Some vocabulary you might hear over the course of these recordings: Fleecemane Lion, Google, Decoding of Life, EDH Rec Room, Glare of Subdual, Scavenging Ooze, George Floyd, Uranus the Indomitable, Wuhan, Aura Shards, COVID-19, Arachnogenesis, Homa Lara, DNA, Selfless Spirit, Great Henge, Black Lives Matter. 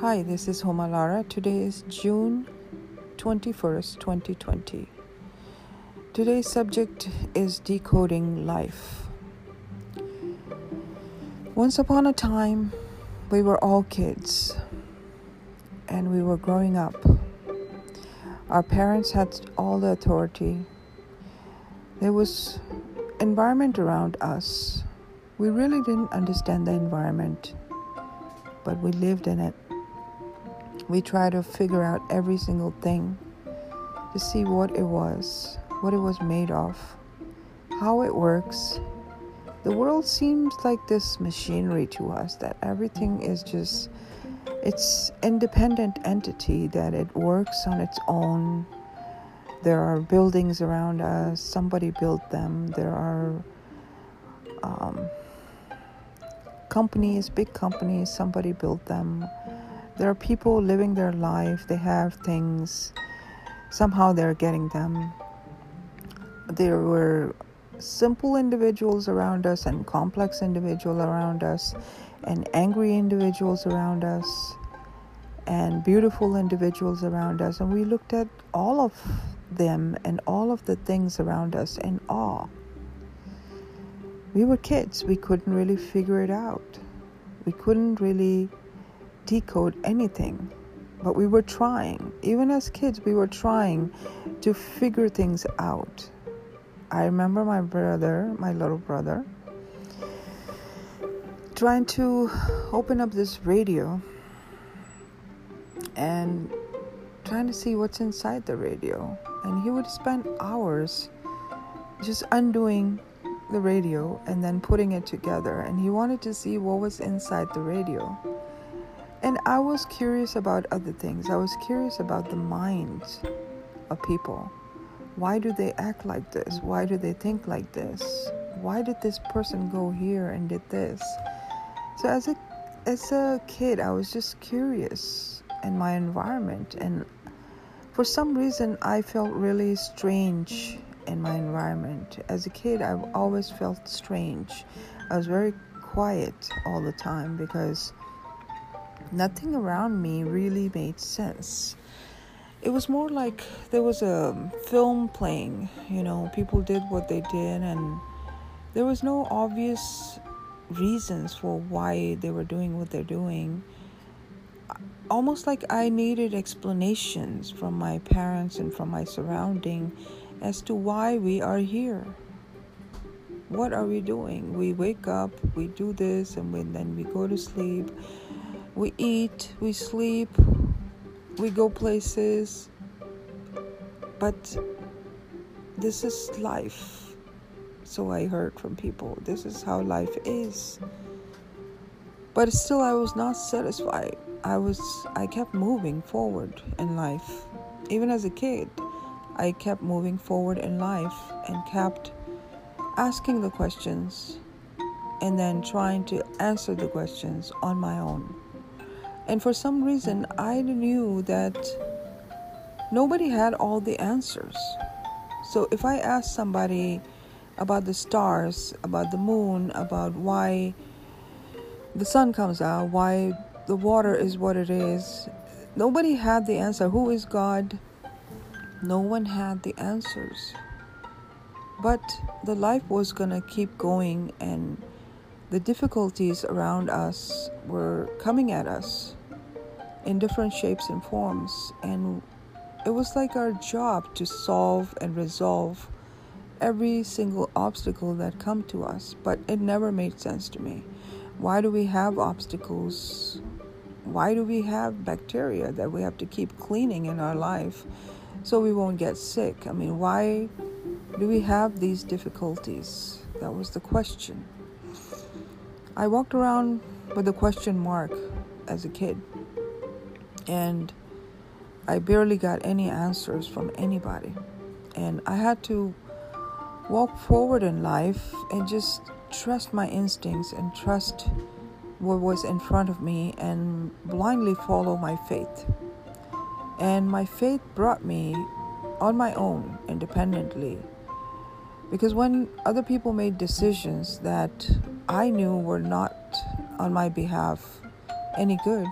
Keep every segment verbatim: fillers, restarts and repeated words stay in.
Hi, this is Homa Lara. Today is June twenty-first, twenty twenty. Today's subject is decoding life. Once upon a time, we were all kids and we were growing up. Our parents had all the authority. There was environment around us. We really didn't understand the environment, but we lived in it. We tried to figure out every single thing to see what it was, what it was made of, how it works. The world seems like this machinery to us, that everything is just, it's independent entity, that it works on its own. There are buildings around us, somebody built them. There are um, companies, big companies, somebody built them. There are people living their life, they have things, somehow they're getting them. There were simple individuals around us and complex individuals around us and angry individuals around us and beautiful individuals around us. And we looked at all of them and all of the things around us in awe. We were kids, we couldn't really figure it out. We couldn't really decode anything, but we were trying. Even as kids, we were trying to figure things out. I remember my brother, my little brother, trying to open up this radio and trying to see what's inside the radio. And he would spend hours just undoing the radio and then putting it together. And he wanted to see what was inside the radio. And I was curious about other things. I was curious about the minds of people. Why do they act like this? Why do they think like this? Why did this person go here and did this? So as a as a kid, I was just curious in my environment. And for some reason, I felt really strange in my environment. As a kid, I've always felt strange. I was very quiet all the time because nothing around me really made sense. It was more like there was a film playing, you know, people did what they did and there was no obvious reasons for why they were doing what they're doing. Almost like I needed explanations from my parents and from my surrounding as to why we are here. What are we doing? We wake up, we do this, and we, then we go to sleep. We eat, we sleep, we go places, but this is life. So I heard from people, this is how life is. But still I was not satisfied. I was, I kept moving forward in life. Even as a kid, I kept moving forward in life and kept asking the questions and then trying to answer the questions on my own. And for some reason, I knew that nobody had all the answers. So if I asked somebody about the stars, about the moon, about why the sun comes out, why the water is what it is, nobody had the answer. Who is God? No one had the answers. But the life was going to keep going and the difficulties around us were coming at us in different shapes and forms, and it was like our job to solve and resolve every single obstacle that come to us. But it never made sense to me. Why do we have obstacles? Why do we have bacteria that we have to keep cleaning in our life so we won't get sick? I mean, why do we have these difficulties? That was the question. I walked around with a question mark as a kid. And I barely got any answers from anybody. And I had to walk forward in life and just trust my instincts and trust what was in front of me and blindly follow my faith. And my faith brought me on my own, independently. Because when other people made decisions that I knew were not on my behalf any good,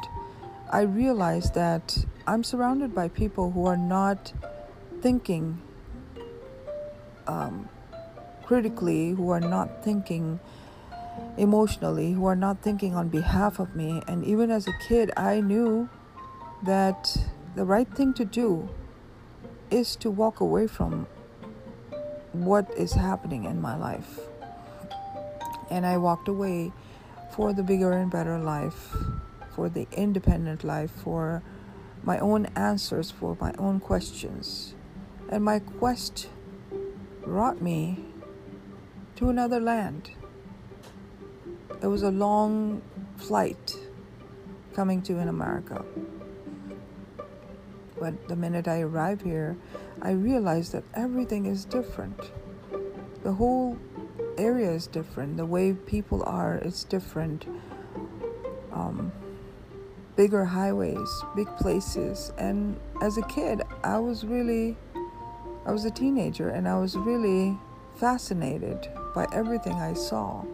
I realized that I'm surrounded by people who are not thinking um, critically, who are not thinking emotionally, who are not thinking on behalf of me. And even as a kid, I knew that the right thing to do is to walk away from what is happening in my life. And I walked away for the bigger and better life, for the independent life, for my own answers, for my own questions. And my quest brought me to another land. It was a long flight coming to in America. But the minute I arrived here, I realized that everything is different. The whole area is different. The way people are is different. Um, bigger highways, big places. And as a kid, I was really, I was a teenager, and I was really fascinated by everything I saw.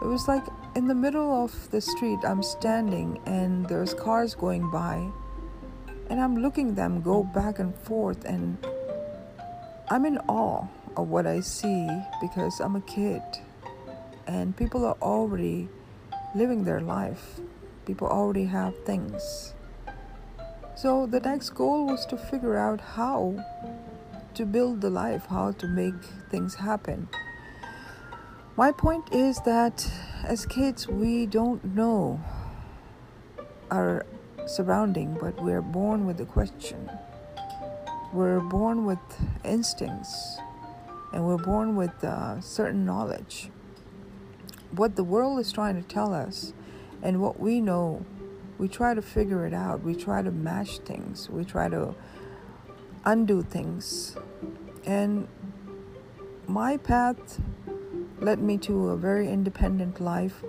It was like in the middle of the street, I'm standing and there's cars going by. And I'm looking them go back and forth, and I'm in awe of what I see because I'm a kid. And people are already living their life. People already have things. So the next goal was to figure out how to build the life, how to make things happen. My point is that as kids, we don't know our surrounding, but we're born with a question. We're born with instincts, and we're born with uh, certain knowledge. What the world is trying to tell us and what we know, we try to figure it out. We try to mash things. We try to undo things. And my path led me to a very independent life,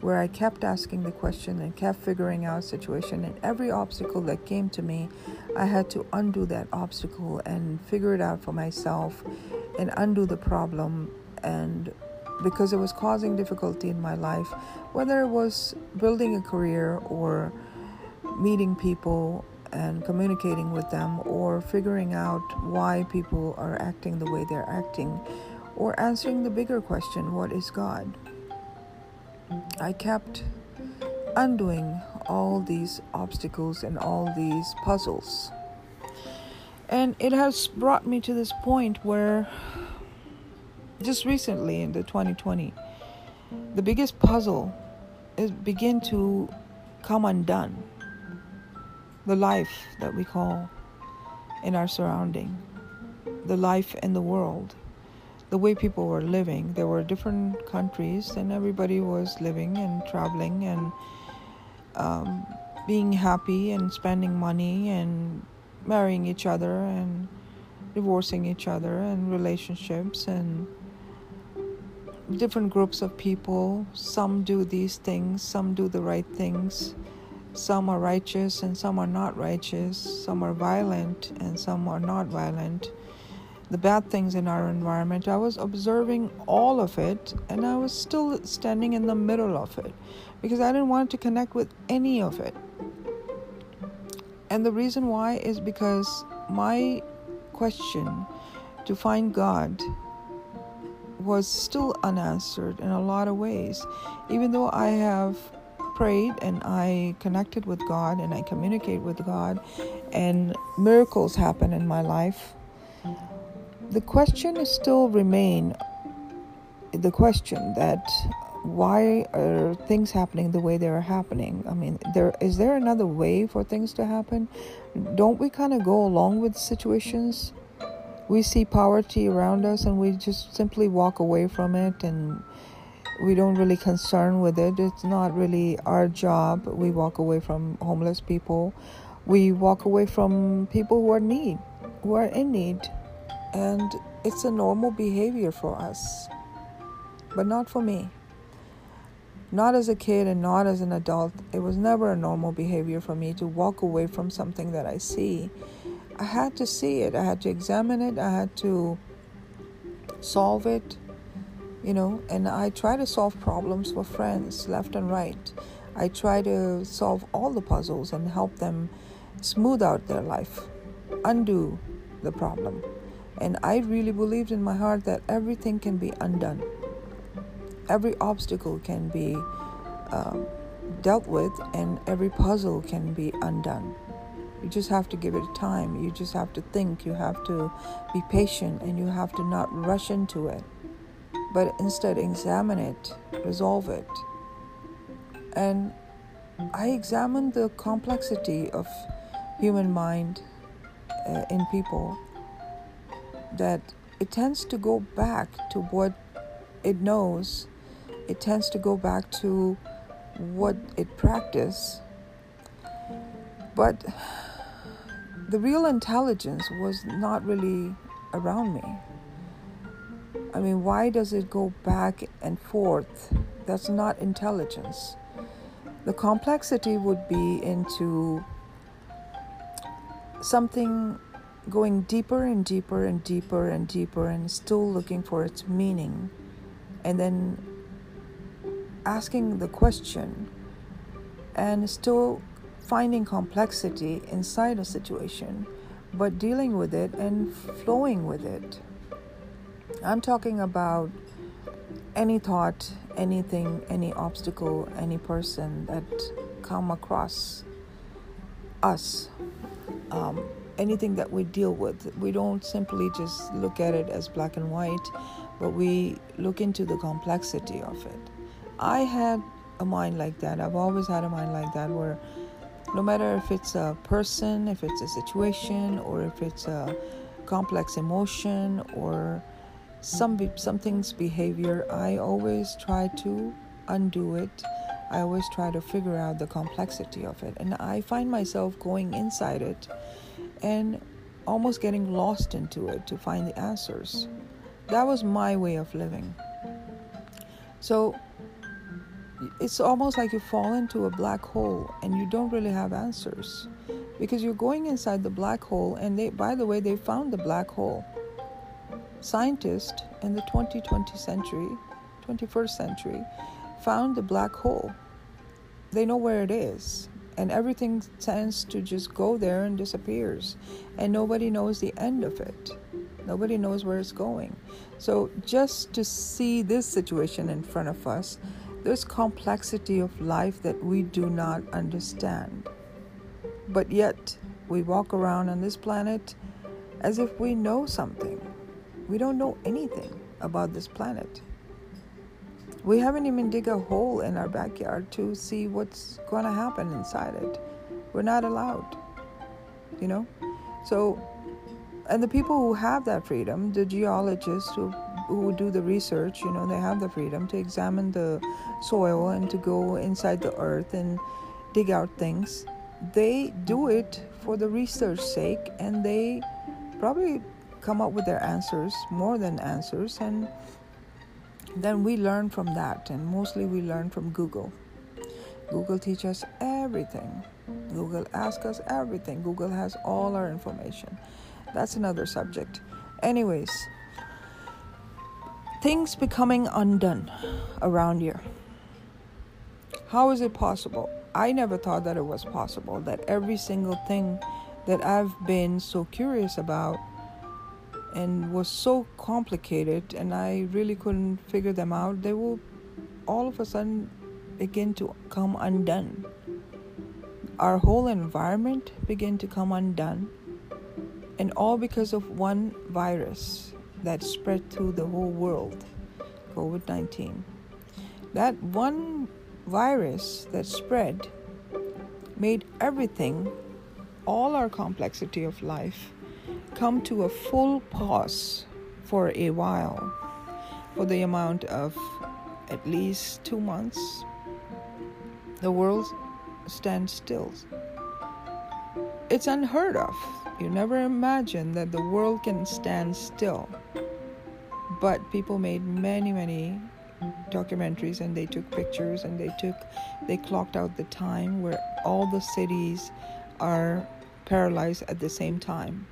where I kept asking the question and kept figuring out situation. And every obstacle that came to me, I had to undo that obstacle and figure it out for myself and undo the problem. And because it was causing difficulty in my life, whether it was building a career or meeting people and communicating with them, or figuring out why people are acting the way they're acting, or answering the bigger question, what is God? I kept undoing all these obstacles and all these puzzles. And it has brought me to this point where just recently in the twenty twenty, the biggest puzzle is begin to come undone. The life that we call in our surrounding, the life in the world. The way people were living, there were different countries, and everybody was living and traveling and um, being happy and spending money and marrying each other and divorcing each other and relationships and different groups of people. Some do these things, some do the right things. Some are righteous and some are not righteous. Some are violent and some are not violent. The bad things in our environment. I was observing all of it, and I was still standing in the middle of it because I didn't want to connect with any of it. And the reason why is because my question to find God was still unanswered in a lot of ways. Even though I have prayed and I connected with God and I communicate with God and miracles happen in my life, the question is still remain the question that why are things happening the way they are happening? I mean, there is there another way for things to happen? Don't we kind of go along with situations? We see poverty around us and we just simply walk away from it and we don't really concern with it. It's not really our job. We walk away from homeless people. We walk away from people who are need, who are in need. And it's a normal behavior for us, but not for me. Not as a kid and not as an adult. It was never a normal behavior for me to walk away from something that I see. I had to see it. I had to examine it. I had to solve it, you know, and I try to solve problems for friends left and right. I try to solve all the puzzles and help them smooth out their life, undo the problem. And I really believed in my heart that everything can be undone. Every obstacle can be uh, dealt with, and every puzzle can be undone. You just have to give it time. You just have to think. You have to be patient, and you have to not rush into it. But instead, examine it, resolve it. And I examined the complexity of human mind uh, in people, that it tends to go back to what it knows. It tends to go back to what it practiced. But the real intelligence was not really around me. I mean, why does it go back and forth? That's not intelligence. The complexity would be into something going deeper and deeper and deeper and deeper and still looking for its meaning, and then asking the question and still finding complexity inside a situation, but dealing with it and flowing with it. I'm talking about any thought, anything, any obstacle, any person that come across us, um, anything that we deal with. We don't simply just look at it as black and white, but we look into the complexity of it. I had a mind like that. I've always had a mind like that, where no matter if it's a person, if it's a situation, or if it's a complex emotion, or some be- something's behavior, I always try to undo it. I always try to figure out the complexity of it. And I find myself going inside it and almost getting lost into it to find the answers. That was my way of living. So it's almost like you fall into a black hole and you don't really have answers, because you're going inside the black hole. And they, by the way, they found the black hole. Scientists in the twenty-first century found the black hole. They know where it is, and everything tends to just go there and disappears, and nobody knows the end of it. Nobody knows where it's going. So just to see this situation in front of us, there's complexity of life that we do not understand. But yet we walk around on this planet as if we know something. We don't know anything about this planet. We haven't even dig a hole in our backyard to see what's going to happen inside it. We're not allowed, you know? So, and the people who have that freedom, the geologists who who do the research, you know, they have the freedom to examine the soil and to go inside the earth and dig out things. They do it for the research's sake, and they probably come up with their answers, more than answers, and then we learn from that. And mostly we learn from Google. Google teaches us everything. Google asks us everything. Google has all our information. That's another subject. Anyways, things becoming undone around here. How is it possible? I never thought that it was possible, that every single thing that I've been so curious about and was so complicated, and I really couldn't figure them out, they will all of a sudden begin to come undone. Our whole environment begin to come undone, and all because of one virus that spread through the whole world, covid nineteen. That one virus that spread made everything, all our complexity of life, come to a full pause for a while, for the amount of at least two months. The world stands still. It's unheard of. You never imagine that the world can stand still. But people made many, many documentaries, and they took pictures, and they took, they clocked out the time where all the cities are paralyzed at the same time.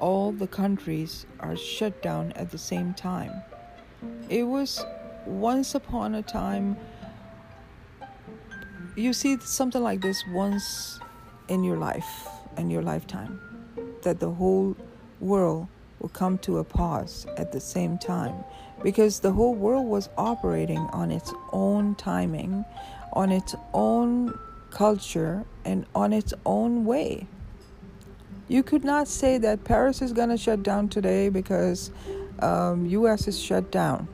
All the countries are shut down at the same time. It was once upon a time you see something like this once in your life, in your lifetime, that the whole world will come to a pause at the same time, because the whole world was operating on its own timing, on its own culture, and on its own way. You could not say that Paris is going to shut down today because um, U S is shut down.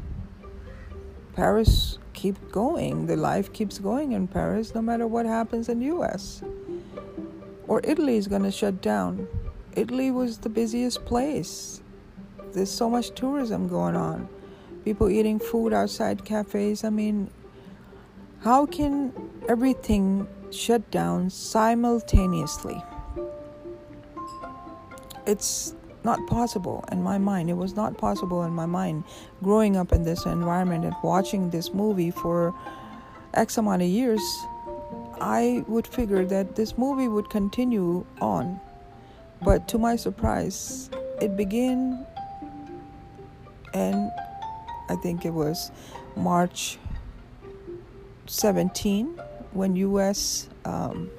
Paris keeps going. The life keeps going in Paris no matter what happens in U S. Or Italy is going to shut down. Italy was the busiest place. There's so much tourism going on. People eating food outside cafes. I mean, how can everything shut down simultaneously? It's not possible in my mind. It was not possible in my mind growing up in this environment and watching this movie for X amount of years. I would figure that this movie would continue on. But to my surprise, it began, and I think it was March seventeenth when U S um,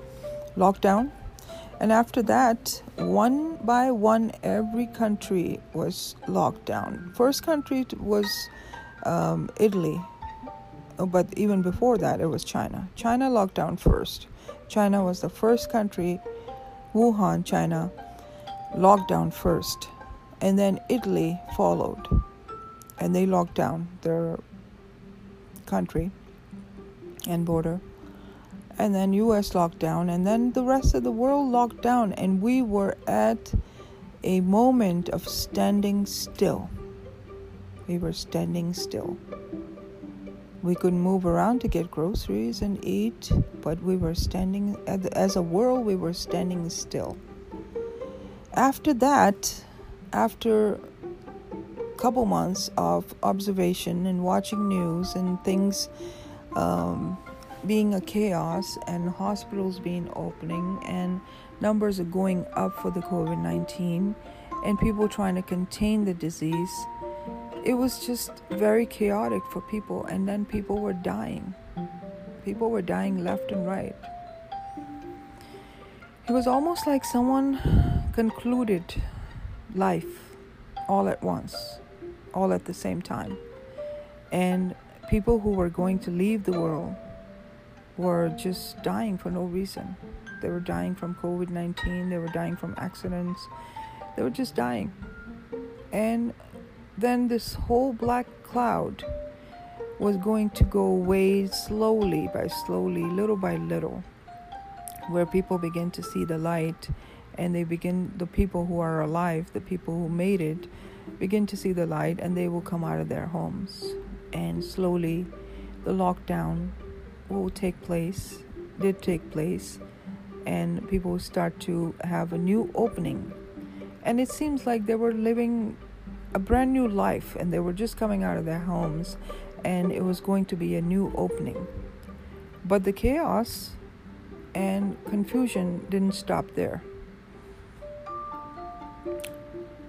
locked down. And after that, one by one, every country was locked down. First country was um, Italy. But even before that, it was China. China locked down first. China was the first country, Wuhan, China, locked down first. And then Italy followed. And they locked down their country and border. And then U S locked down. And then the rest of the world locked down. And we were at a moment of standing still. We were standing still. We could move around to get groceries and eat, but we were standing, as a world, we were standing still. After that, after a couple months of observation and watching news and things um, being a chaos and hospitals being opening and numbers are going up for the covid nineteen and people trying to contain the disease, it was just very chaotic for people, and then people were dying. People were dying left and right. It was almost like someone concluded life all at once, all at the same time. And people who were going to leave the world were just dying for no reason. They were dying from covid nineteen, they were dying from accidents, they were just dying. And then this whole black cloud was going to go away slowly by slowly, little by little, where people begin to see the light, and they begin, the people who are alive, the people who made it, begin to see the light, and they will come out of their homes. And slowly the lockdown will take place, did take place, and people start to have a new opening. And it seems like they were living a brand new life, and they were just coming out of their homes, and it was going to be a new opening. But the chaos and confusion didn't stop there.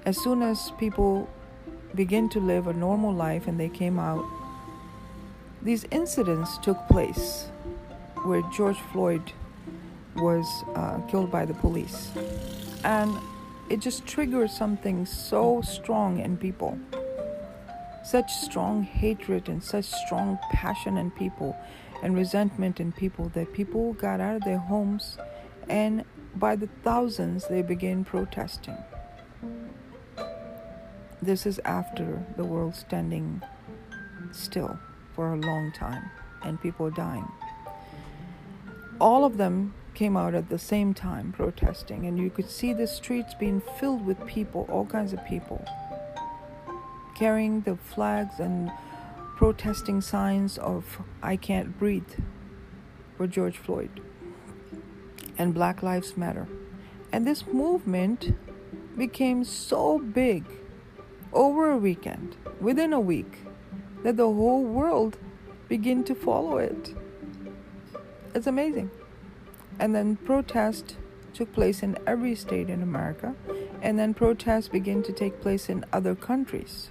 As soon as people began to live a normal life and they came out, these incidents took place where George Floyd was uh, killed by the police. And it just triggered something so strong in people. Such strong hatred and such strong passion in people and resentment in people that people got out of their homes, and by the thousands they began protesting. This is after the world standing still for a long time and people dying. All of them came out at the same time protesting, and you could see the streets being filled with people, all kinds of people, carrying the flags and protesting signs of "I can't breathe" for George Floyd and Black Lives Matter. And this movement became so big over a weekend, within a week, that the whole world began to follow it. It's amazing. And then protests took place in every state in America. And then protests began to take place in other countries.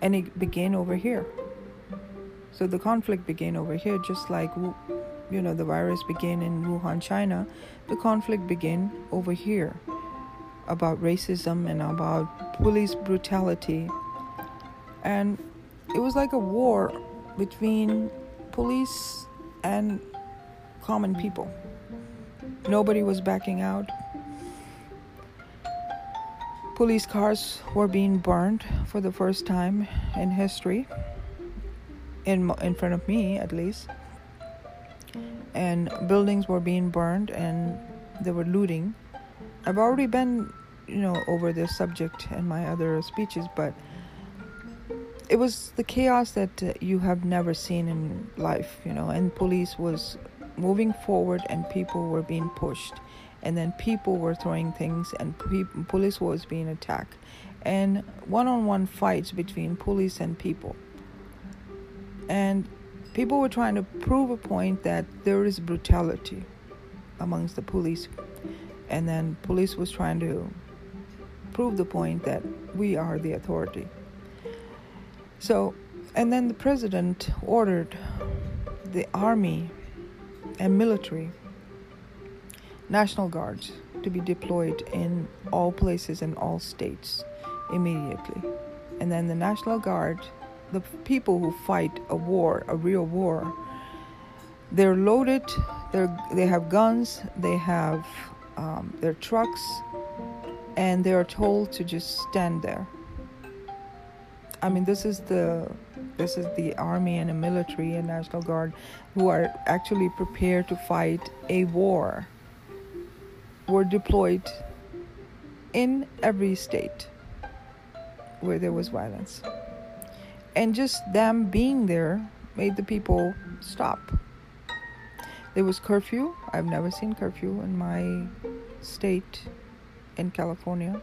And it began over here. So the conflict began over here, just like you know, the virus began in Wuhan, China, the conflict began over here about racism and about police brutality. And it was like a war between police and common people. Nobody was backing out. Police cars were being burned for the first time in history, in in front of me at least. And buildings were being burned and they were looting. I've already been, you know, over this subject in my other speeches, but it was the chaos that uh, you have never seen in life, you know, and police was moving forward and people were being pushed. And then people were throwing things and pe- police was being attacked. And one-on-one fights between police and people. And people were trying to prove a point that there is brutality amongst the police. And then police was trying to prove the point that we are the authority. So, and then the president ordered the army and military, National Guards, to be deployed in all places and all states immediately. And then the National Guard, the people who fight a war, a real war, they're loaded, they're, they have guns, they have um, their trucks, and they are told to just stand there. I mean, this is the this is the army and the military and National Guard who are actually prepared to fight a war. Were deployed in every state where there was violence. And just them being there made the people stop. There was curfew. I've never seen curfew in my state in California.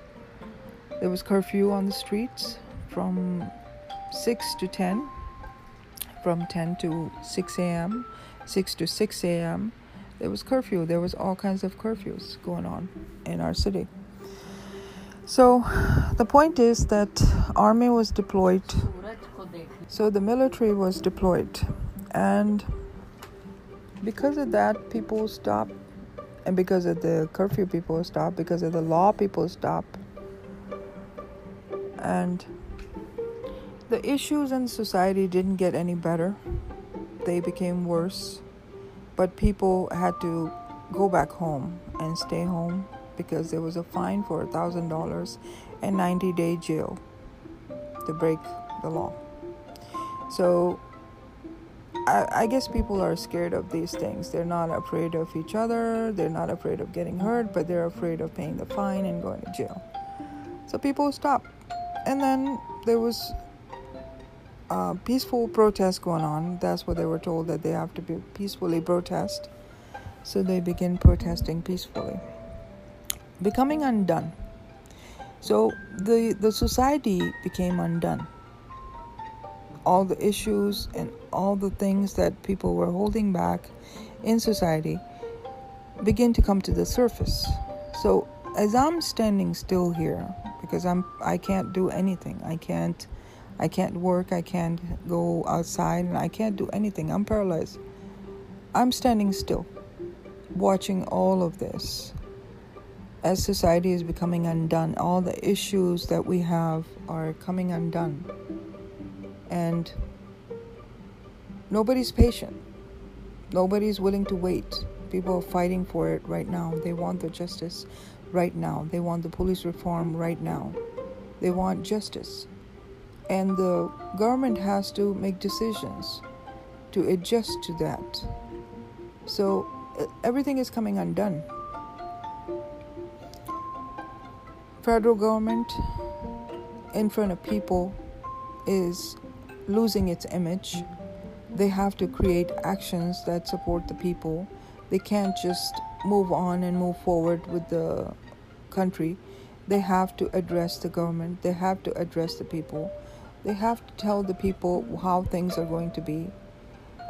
There was curfew on the streets from six to ten, from ten to six a.m., six to six a.m., There was curfew. There was all kinds of curfews going on in our city. So the point is that army was deployed. So the military was deployed. And because of that, people stopped. And because of the curfew, people stopped. Because of the law, people stopped. And the issues in society didn't get any better. They became worse. But people had to go back home and stay home because there was a fine for one thousand dollars and ninety-day jail to break the law. So I, I guess people are scared of these things. They're not afraid of each other. They're not afraid of getting hurt, but they're afraid of paying the fine and going to jail. So people stopped. And then there was Uh, peaceful protests going on. That's what they were told, that they have to be peacefully protest. So they begin protesting peacefully, becoming undone. So the the society became undone. All the issues and all the things that people were holding back in society begin to come to the surface. So as I'm standing still here, because I'm I can't do anything. I can't. I can't work, I can't go outside, and I can't do anything. I'm paralyzed. I'm standing still, watching all of this as society is becoming undone. All the issues that we have are coming undone. And nobody's patient. Nobody's willing to wait. People are fighting for it right now. They want the justice right now. They want the police reform right now. They want justice. And the government has to make decisions to adjust to that. So everything is coming undone. Federal government in front of people is losing its image. They have to create actions that support the people. They can't just move on and move forward with the country. They have to address the government. They have to address the people. They have to tell the people how things are going to be.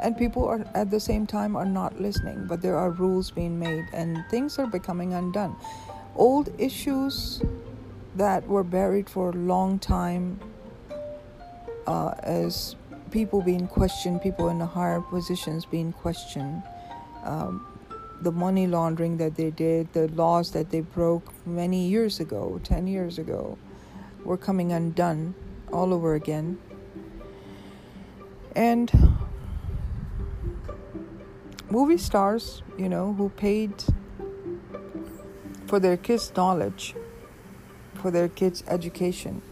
And people are at the same time are not listening, but there are rules being made and things are becoming undone. Old issues that were buried for a long time uh, as people being questioned, people in the higher positions being questioned, um, the money laundering that they did, the laws that they broke many years ago, ten years ago, were coming undone all over again. And movie stars, you know, who paid for their kids' knowledge, for their kids' education,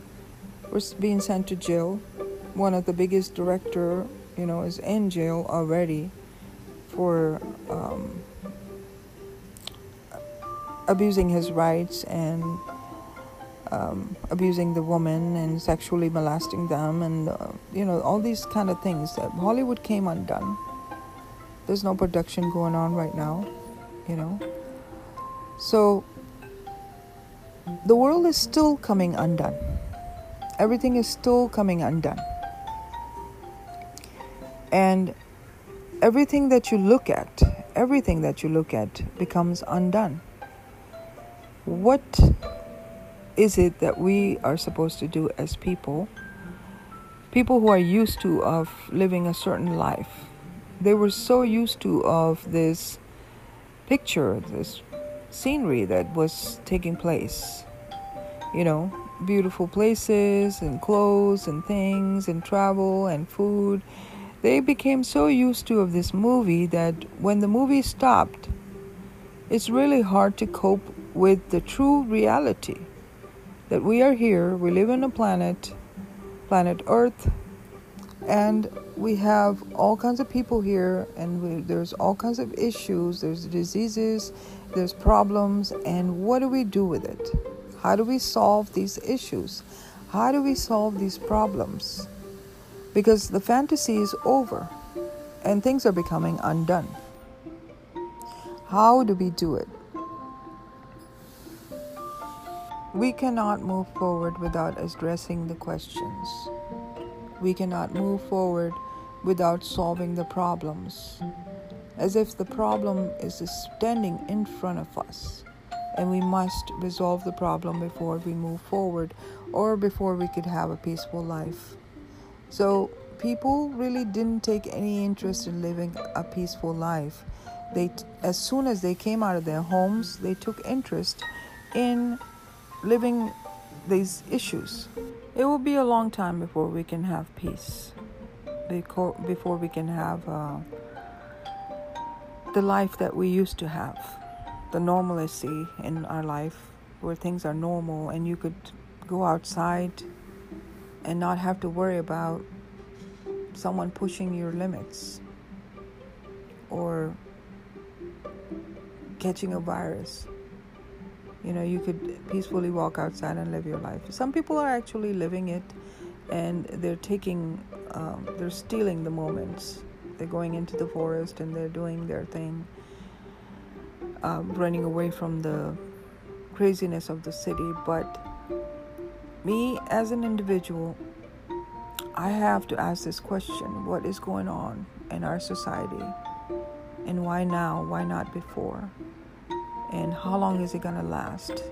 were being sent to jail. One of the biggest director, you know, is in jail already for um, abusing his rights and um, abusing the woman and sexually molesting them, and uh, you know, all these kind of things. Hollywood came undone. There's no production going on right now, you know. So the world is still coming undone. Everything is still coming undone. And everything that you look at, everything that you look at becomes undone. What is it that we are supposed to do as people? People who are used to of living a certain life. They were so used to of this picture, this scenery that was taking place. You know, beautiful places and clothes and things and travel and food. They became so used to of this movie that when the movie stopped, it's really hard to cope with the true reality that we are here, we live on a planet, planet Earth, and we have all kinds of people here, and we, there's all kinds of issues, there's diseases, there's problems, and what do we do with it? How do we solve these issues? How do we solve these problems? Because the fantasy is over and things are becoming undone. How do we do it? We cannot move forward without addressing the questions. We cannot move forward without solving the problems. As if the problem is standing in front of us. And we must resolve the problem before we move forward or before we could have a peaceful life. So people really didn't take any interest in living a peaceful life. They, as soon as they came out of their homes, they took interest in living these issues. It will be a long time before we can have peace, before we can have uh, the life that we used to have. The normalcy in our life where things are normal and you could go outside and not have to worry about someone pushing your limits or catching a virus. You know, you could peacefully walk outside and live your life. Some people are actually living it and they're taking, um, they're stealing the moments. They're going into the forest and they're doing their thing. Uh, running away from the craziness of the city. But me as an individual, I have to ask this question: what is going on in our society, and why now, why not before, and how long is it going to last,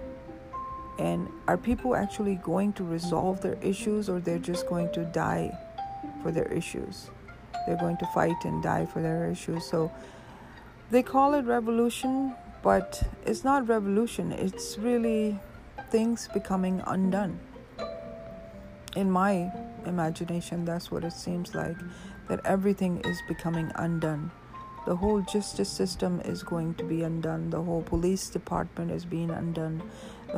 and are people actually going to resolve their issues, or they're just going to die for their issues? They're going to fight and die for their issues. So they call it revolution, but it's not revolution. It's really things becoming undone. In my imagination, that's what it seems like, that everything is becoming undone. The whole justice system is going to be undone. The whole police department is being undone.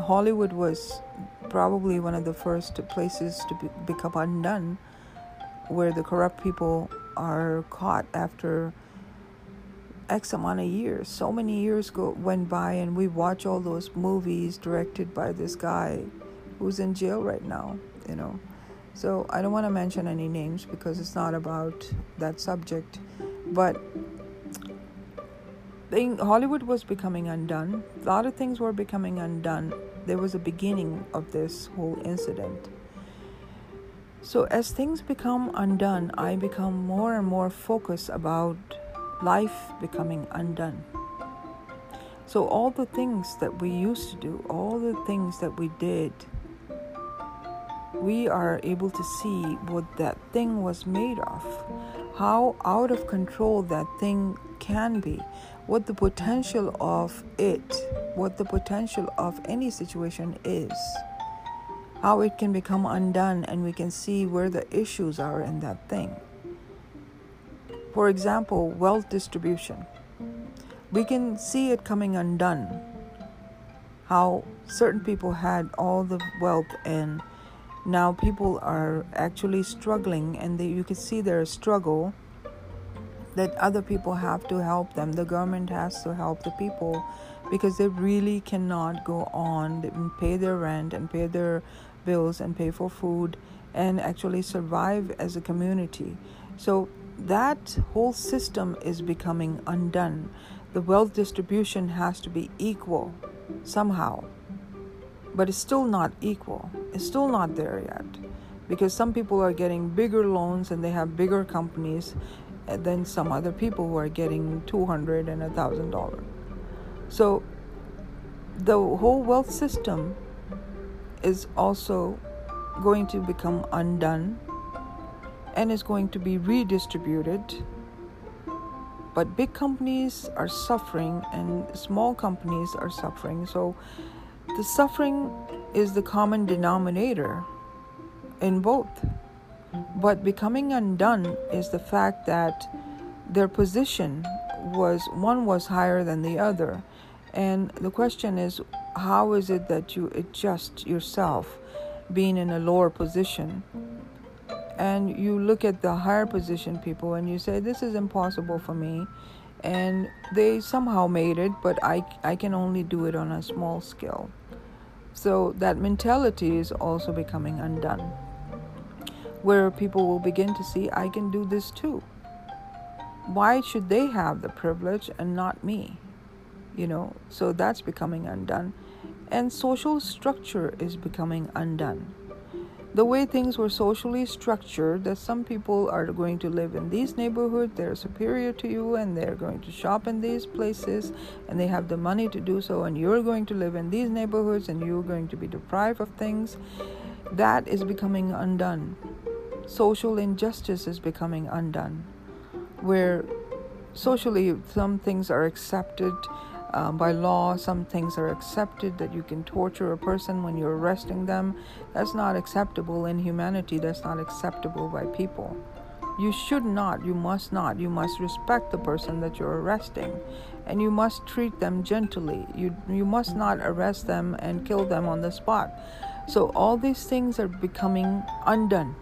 Hollywood was probably one of the first places to be- become undone, where the corrupt people are caught after X amount of years. So many years go went by, and we watch all those movies directed by this guy who's in jail right now, you know. So I don't want to mention any names because it's not about that subject. But thing, Hollywood was becoming undone. A lot of things were becoming undone. There was a beginning of this whole incident. So as things become undone, I become more and more focused about life becoming undone. So all the things that we used to do, all the things that we did, we are able to see what that thing was made of. how out of control that thing can be, what the potential of it, what the potential of any situation is, how it can become undone, and we can see where the issues are in that thing. For example, wealth distribution. We can see it coming undone, how certain people had all the wealth and now people are actually struggling, and they, you can see their struggle that other people have to help them. The government has to help the people because they really cannot go on and pay their rent and pay their bills and pay for food and actually survive as a community. So that whole system is becoming undone. The wealth distribution has to be equal somehow, but it's still not equal. It's still not there yet, because some people are getting bigger loans and they have bigger companies than some other people who are getting two hundred dollars and one thousand dollars. So the whole wealth system is also going to become undone and is going to be redistributed. But big companies are suffering and small companies are suffering. So the suffering is the common denominator in both. But becoming undone is the fact that their position was, one was higher than the other. And the question is, how is it that you adjust yourself being in a lower position? And you look at the higher position people and you say, this is impossible for me. And they somehow made it, but I, I can only do it on a small scale. So that mentality is also becoming undone, where people will begin to see, I can do this too. Why should they have the privilege and not me? You know, so that's becoming undone. And social structure is becoming undone. The way things were socially structured, that some people are going to live in these neighborhoods, they're superior to you, and they're going to shop in these places, and they have the money to do so, and you're going to live in these neighborhoods, and you're going to be deprived of things. That is becoming undone. Social injustice is becoming undone, where socially some things are accepted uh, by law, some things are accepted, that you can torture a person when you're arresting them. That's not acceptable in humanity. That's not acceptable by people. You should not, you must not, you must respect the person that you're arresting, and you must treat them gently. You, you must not arrest them and kill them on the spot. So all these things are becoming undone,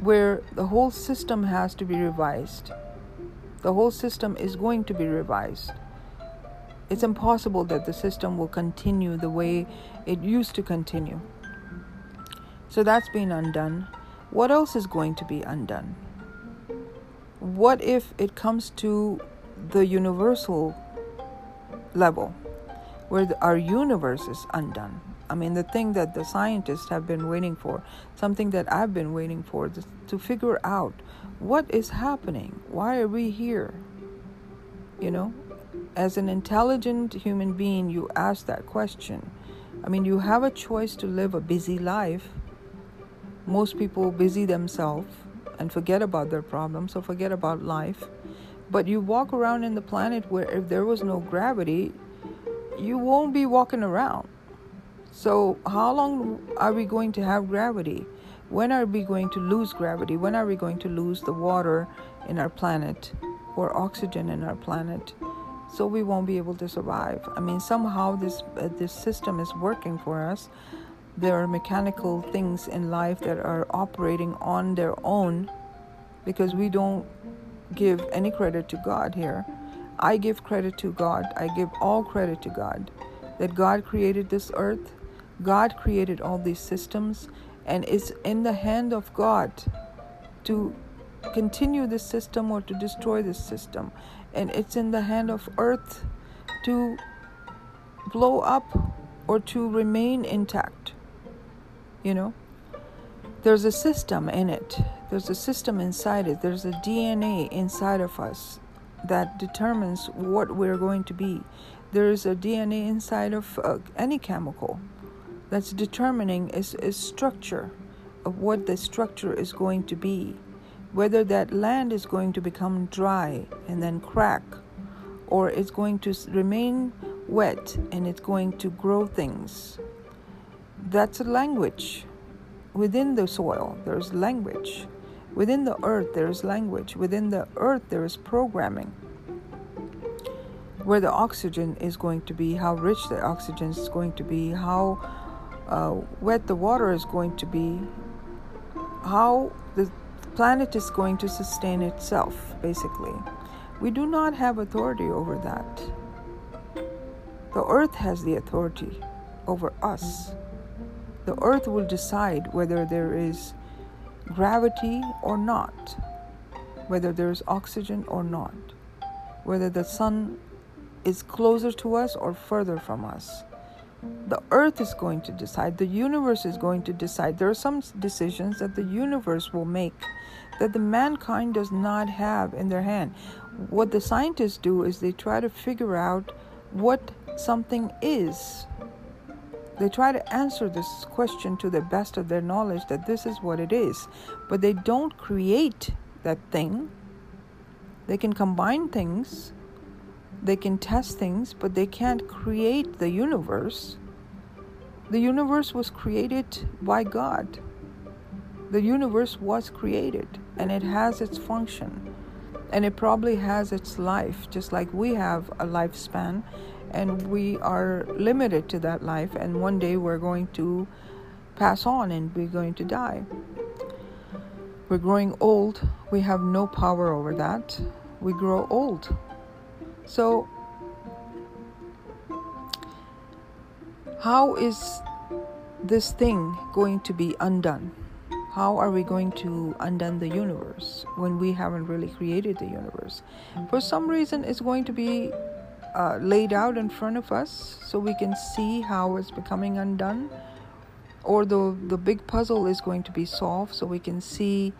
where the whole system has to be revised. The whole system is going to be revised. It's impossible that the system will continue the way it used to continue. So that's been undone. What else is going to be undone? What if it comes to the universal level, where the, our universe is undone? I mean, the thing that the scientists have been waiting for, something that I've been waiting for, to, to figure out what is happening. Why are we here? You know, as an intelligent human being, you ask that question. I mean, you have a choice to live a busy life. Most people busy themselves and forget about their problems or forget about life. But you walk around in the planet where if there was no gravity, you won't be walking around. So how long are we going to have gravity? When are we going to lose gravity? When are we going to lose the water in our planet or oxygen in our planet? So we won't be able to survive. I mean, somehow this uh, this system is working for us. There are mechanical things in life that are operating on their own, because we don't give any credit to God here. I give credit to God. I give all credit to God, that God created this earth. God created all these systems, and it's in the hand of God to continue this system or to destroy this system. And it's in the hand of earth to blow up or to remain intact. You know, there's a system in it. There's a system inside it. There's a D N A inside of us that determines what we're going to be. There is a D N A inside of uh, any chemical that's determining its, its structure, of what the structure is going to be. whether that land is going to become dry and then crack, or it's going to remain wet and it's going to grow things. That's a language. Within the soil, there's language. Within the earth, there's language. Within the earth, there is programming. Where the oxygen is going to be, how rich the oxygen is going to be, how uh, wet the water is going to be, how the planet is going to sustain itself, basically. We do not have authority over that. The earth has the authority over us. The earth will decide whether there is gravity or not, whether there is oxygen or not, whether the sun is closer to us or further from us. The earth is going to decide. The universe is going to decide. There are some decisions that the universe will make that the mankind does not have in their hand. What the scientists do is they try to figure out what something is. They try to answer this question to the best of their knowledge that this is what it is. But they don't create that thing. They can combine things. They can test things, but they can't create the universe. The universe was created by God. The universe was created, and it has its function. And it probably has its life, just like we have a lifespan, and we are limited to that life, and one day we're going to pass on and we're going to die. We're growing old. We have no power over that. We grow old. So, how is this thing going to be undone? How are we going to undo the universe when we haven't really created the universe? For some reason, it's going to be uh, laid out in front of us so we can see how it's becoming undone. Or the, the big puzzle is going to be solved so we can see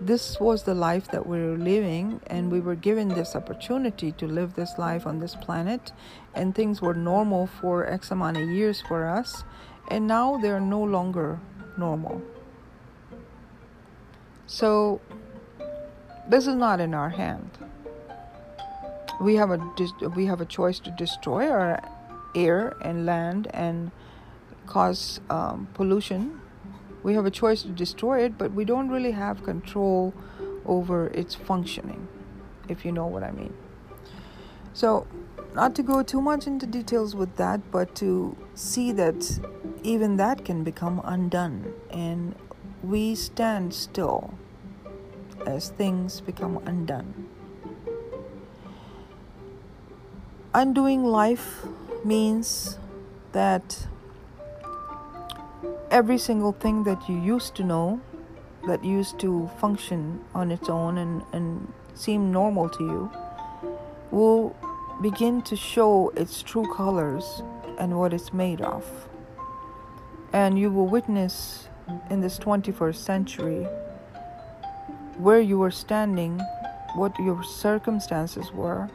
this was the life that we were living, and we were given this opportunity to live this life on this planet, and things were normal for X amount of years for us, and now they're no longer normal. So this is not in our hand. We have a we have a choice to destroy our air and land and cause um, pollution. We have a choice to destroy it, but we don't really have control over its functioning, if you know what I mean. So, not to go too much into details with that, but to see that even that can become undone. And we stand still as things become undone. Undoing life means that every single thing that you used to know, that used to function on its own and, and seem normal to you, will begin to show its true colors and what it's made of. And you will witness in this twenty-first century where you were standing, what your circumstances were,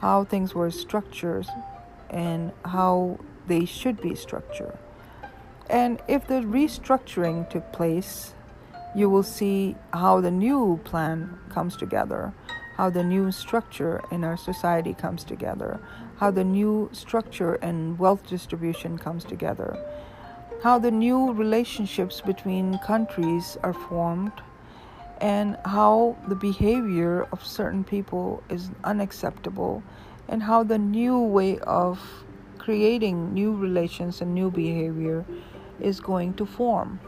how things were structured, and how they should be structured. And if the restructuring took place, you will see how the new plan comes together, how the new structure in our society comes together, how the new structure and wealth distribution comes together, how the new relationships between countries are formed, and how the behavior of certain people is unacceptable, and how the new way of creating new relations and new behavior is going to form.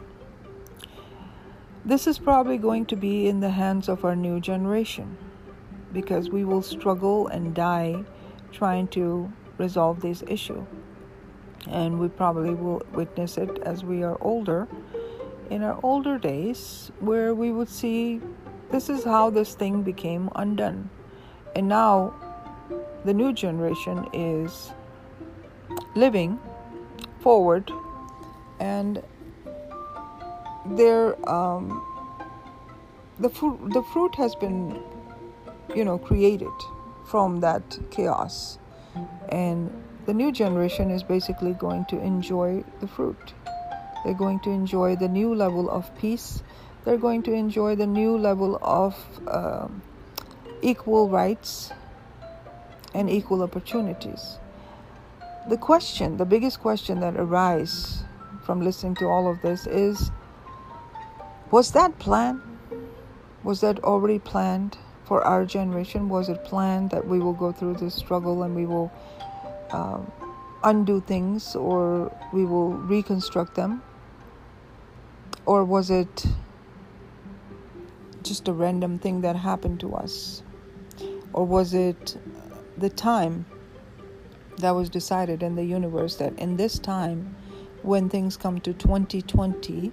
This is probably going to be in the hands of our new generation, because we will struggle and die trying to resolve this issue. And we probably will witness it as we are older, in our older days, where we would see this is how this thing became undone. And now the new generation is living forward, and their um, the fruit the fruit has been, you know, created from that chaos, and the new generation is basically going to enjoy the fruit. They're going to enjoy the new level of peace. they're going to enjoy the new level of uh, equal rights and equal opportunities. The question, the biggest question that arises from listening to all of this is, was that planned? Was that already planned for our generation? Was it planned that we will go through this struggle and we will uh, undo things, or we will reconstruct them? Or was it just a random thing that happened to us? Or was it the time that was decided in the universe that in this time, when things come to twenty twenty,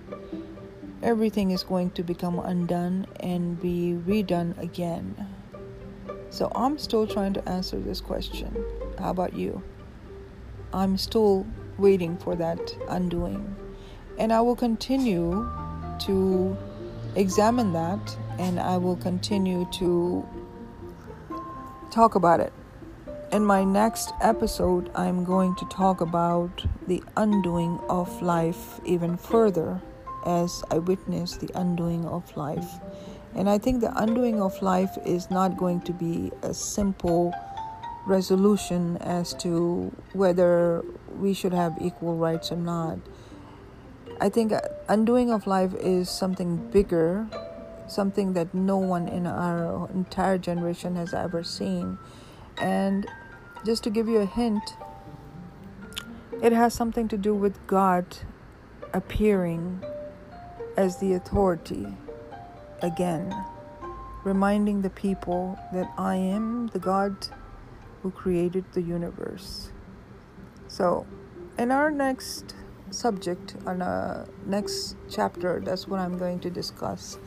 everything is going to become undone and be redone again? So I'm still trying to answer this question. How about you? I'm still waiting for that undoing. And I will continue to examine that, and I will continue to talk about it. In my next episode, I'm going to talk about the undoing of life even further, as I witness the undoing of life. And I think the undoing of life is not going to be a simple resolution as to whether we should have equal rights or not. I think undoing of life is something bigger, something that no one in our entire generation has ever seen. And just to give you a hint, it has something to do with God appearing as the authority again, reminding the people that I am the God who created the universe. So in our next subject, on a next chapter, that's what I'm going to discuss,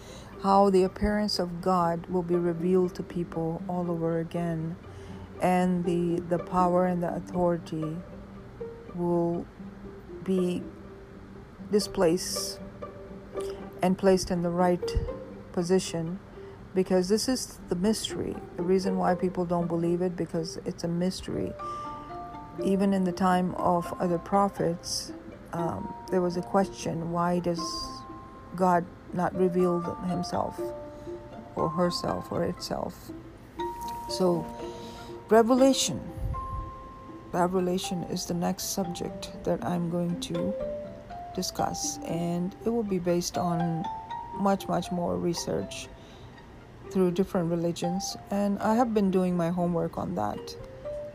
how the appearance of God will be revealed to people all over again, and the the power and the authority will be displaced and placed in the right position, because this is the mystery. The reason why people don't believe it, because it's a mystery. Even in the time of other prophets, Um, there was a question, why does God not reveal himself or herself or itself? So revelation, revelation is the next subject that I'm going to discuss, and it will be based on much, much more research through different religions, and I have been doing my homework on that.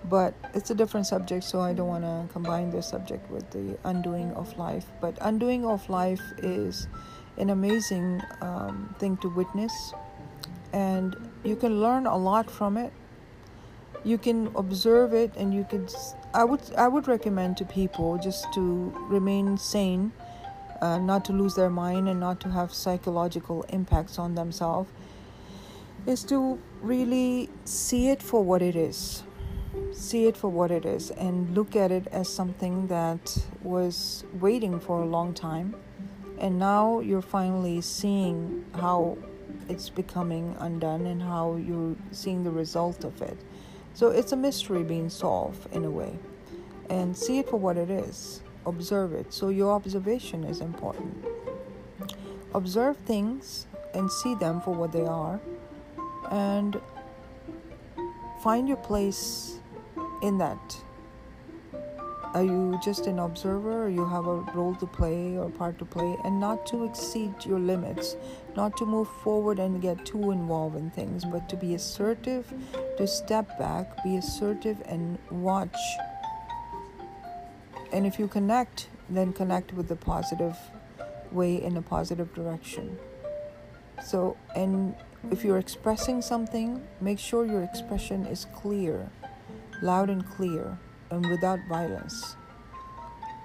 But it's a different subject, so I don't want to combine this subject with the undoing of life. But undoing of life is an amazing um, thing to witness. And you can learn a lot from it. You can observe it, and you could. I would, I would recommend to people just to remain sane, uh, not to lose their mind, and not to have psychological impacts on themselves, is to really see it for what it is. See it for what it is and look at it as something that was waiting for a long time, and now you're finally seeing how it's becoming undone and how you're seeing the result of it. So it's a mystery being solved in a way. And see it for what it is. Observe it. So your observation is important. Observe things and see them for what they are, and find your place in that. Are you just an observer, or you have a role to play or part to play, and not to exceed your limits, not to move forward and get too involved in things, but to be assertive, to step back, be assertive and watch. And if you connect, then connect with the positive way, in a positive direction. So, and if you're expressing something, make sure your expression is clear, loud and clear, and without violence,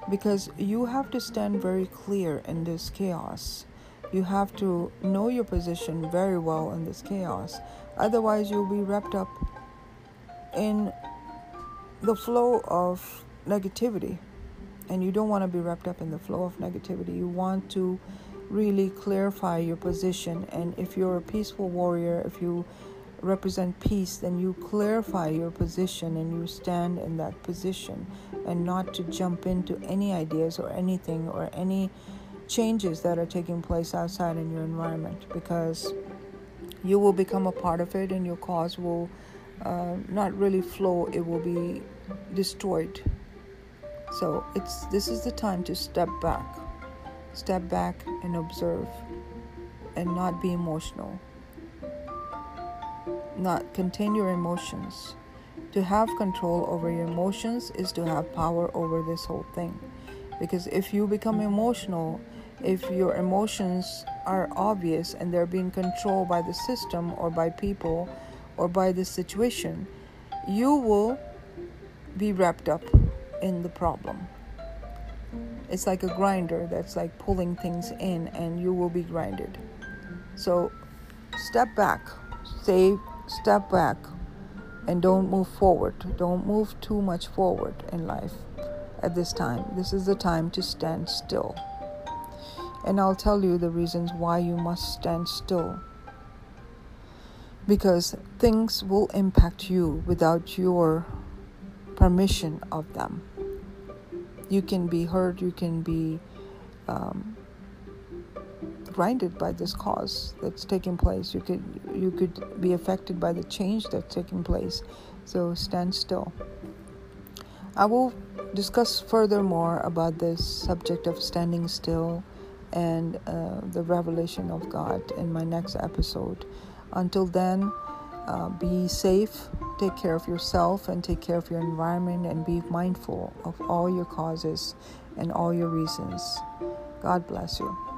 because you have to stand very clear in this chaos. You have to know your position very well in this chaos, otherwise you'll be wrapped up in the flow of negativity, and you don't want to be wrapped up in the flow of negativity. You want to really clarify your position, and if you're a peaceful warrior, if you represent peace, then you clarify your position and you stand in that position, and not to jump into any ideas or anything or any changes that are taking place outside in your environment, because you will become a part of it and your cause will uh, not really flow. It will be destroyed. So it's this is the time to step back. Step back and observe and not be emotional. Not contain your emotions. To have control over your emotions is to have power over this whole thing. Because if you become emotional, if your emotions are obvious and they're being controlled by the system or by people or by the situation, you will be wrapped up in the problem. It's like a grinder that's like pulling things in, and you will be grinded. So step back, say step back, and don't move forward. Don't move too much forward in life at this time. This is the time to stand still. And I'll tell you the reasons why you must stand still. Because things will impact you without your permission of them. You can be hurt, you can be um, grinded by this cause that's taking place. You could, you could be affected by the change that's taking place. So stand still. I will discuss furthermore about this subject of standing still and uh, the revelation of God in my next episode. Until then, uh, be safe. Take care of yourself and take care of your environment, and be mindful of all your causes and all your reasons. God bless you.